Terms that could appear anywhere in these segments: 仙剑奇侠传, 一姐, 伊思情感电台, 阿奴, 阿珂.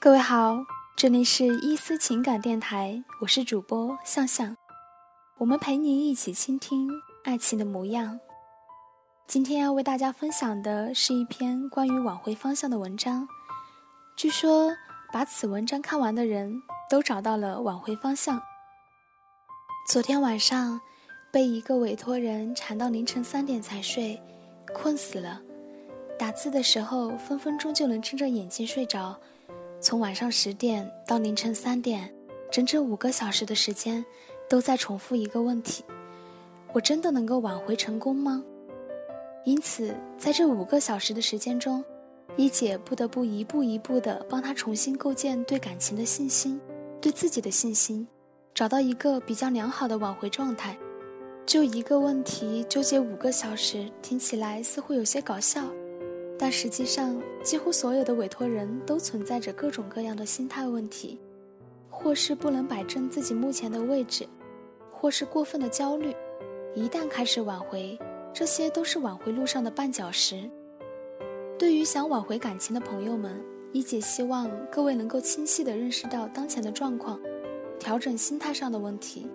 各位好，这里是伊思情感电台，我是主播向向，我们陪您一起倾听爱情的模样。今天要为大家分享的是一篇关于挽回方向的文章，据说把此文章看完的人都找到了挽回方向。昨天晚上被一个委托人缠到凌晨3点才睡，困死了，打字的时候分分钟就能睁着眼睛睡着。从晚上10点到凌晨3点，整整5个小时的时间都在重复一个问题：我真的能够挽回成功吗？因此在这5个小时的时间中，一姐不得不一步一步地帮她重新构建对感情的信心，对自己的信心，找到一个比较良好的挽回状态。就一个问题纠结5个小时，听起来似乎有些搞笑，但实际上几乎所有的委托人都存在着各种各样的心态问题，或是不能摆正自己目前的位置，或是过分的焦虑。一旦开始挽回，这些都是挽回路上的绊脚石。对于想挽回感情的朋友们，一姐希望各位能够清晰地认识到当前的状况，调整心态上的问题，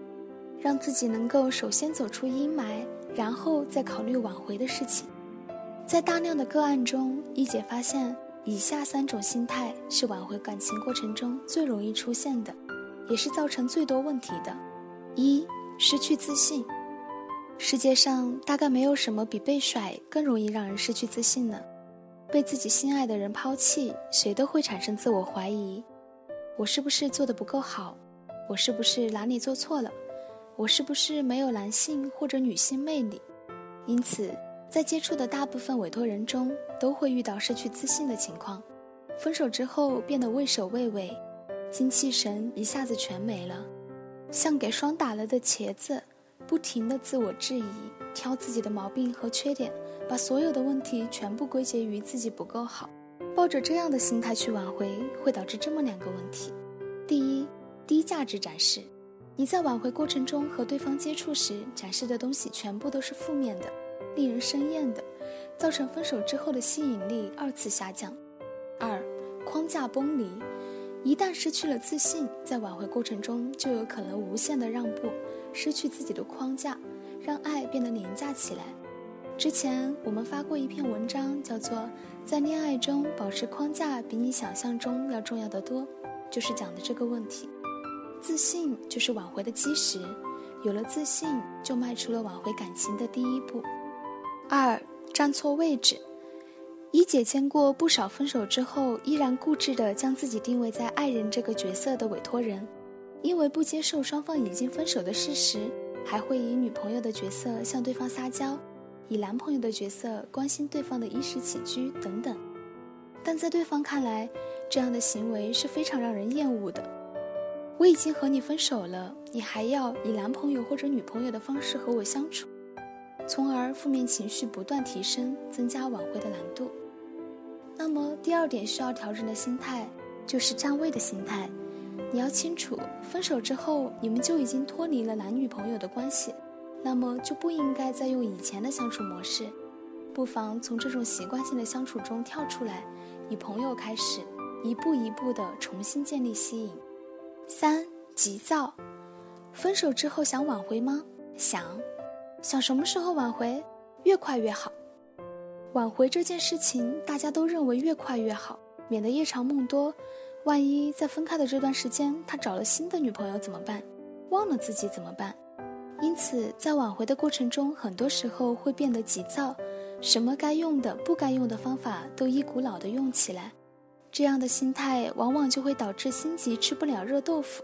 让自己能够首先走出阴霾，然后再考虑挽回的事情。在大量的个案中，一姐发现以下3种心态是挽回感情过程中最容易出现的，也是造成最多问题的。1. 失去自信。世界上大概没有什么比被甩更容易让人失去自信呢。被自己心爱的人抛弃，谁都会产生自我怀疑：我是不是做得不够好？我是不是哪里做错了？我是不是没有男性或者女性魅力？因此，在接触的大部分委托人中，都会遇到失去自信的情况。分手之后变得畏首畏尾，精气神一下子全没了，像给霜打了的茄子，不停地自我质疑，挑自己的毛病和缺点，把所有的问题全部归结于自己不够好。抱着这样的心态去挽回，会导致这么2个问题。第一，低价值展示。你在挽回过程中和对方接触时展示的东西全部都是负面的，令人生厌的，造成分手之后的吸引力2次下降。2. 框架崩离。一旦失去了自信，在挽回过程中就有可能无限的让步，失去自己的框架，让爱变得廉价起来。之前我们发过一篇文章，叫做在恋爱中保持框架比你想象中要重要得多，就是讲的这个问题。自信就是挽回的基石，有了自信就迈出了挽回感情的第一步。2. 站错位置。一姐见过不少分手之后依然固执地将自己定位在爱人这个角色的委托人，因为不接受双方已经分手的事实，还会以女朋友的角色向对方撒娇，以男朋友的角色关心对方的衣食起居等等。但在对方看来，这样的行为是非常让人厌恶的。我已经和你分手了，你还要以男朋友或者女朋友的方式和我相处，从而负面情绪不断提升，增加挽回的难度。那么第2点需要调整的心态就是站位的心态。你要清楚，分手之后你们就已经脱离了男女朋友的关系，那么就不应该再用以前的相处模式，不妨从这种习惯性的相处中跳出来，以朋友开始，一步一步地重新建立吸引。3. 急躁。分手之后想挽回吗？想什么时候挽回？越快越好。挽回这件事情大家都认为越快越好，免得夜长梦多，万一在分开的这段时间他找了新的女朋友怎么办？忘了自己怎么办？因此在挽回的过程中，很多时候会变得急躁，什么该用的不该用的方法都一股脑的用起来。这样的心态往往就会导致心急吃不了热豆腐，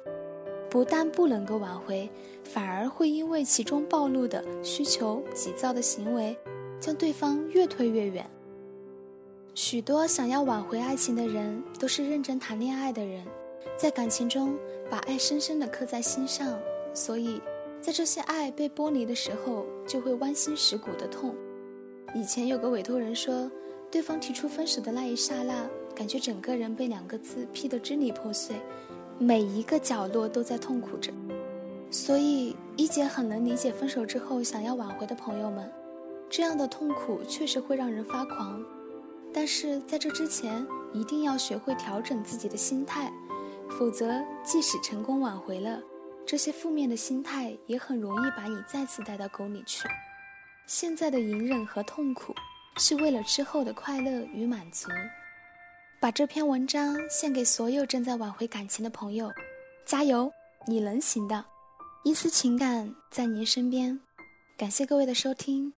不但不能够挽回，反而会因为其中暴露的需求、急躁的行为，将对方越推越远。许多想要挽回爱情的人都是认真谈恋爱的人，在感情中把爱深深地刻在心上，所以在这些爱被剥离的时候就会剜心蚀骨的痛。以前有个委托人说，对方提出分手的那一刹那，感觉整个人被2个字劈得支离破碎，每一个角落都在痛苦着。所以一姐很能理解分手之后想要挽回的朋友们，这样的痛苦确实会让人发狂。但是在这之前一定要学会调整自己的心态，否则即使成功挽回了，这些负面的心态也很容易把你再次带到沟里去。现在的隐忍和痛苦是为了之后的快乐与满足。把这篇文章献给所有正在挽回感情的朋友，加油，你能行的！一丝情感在您身边。感谢各位的收听。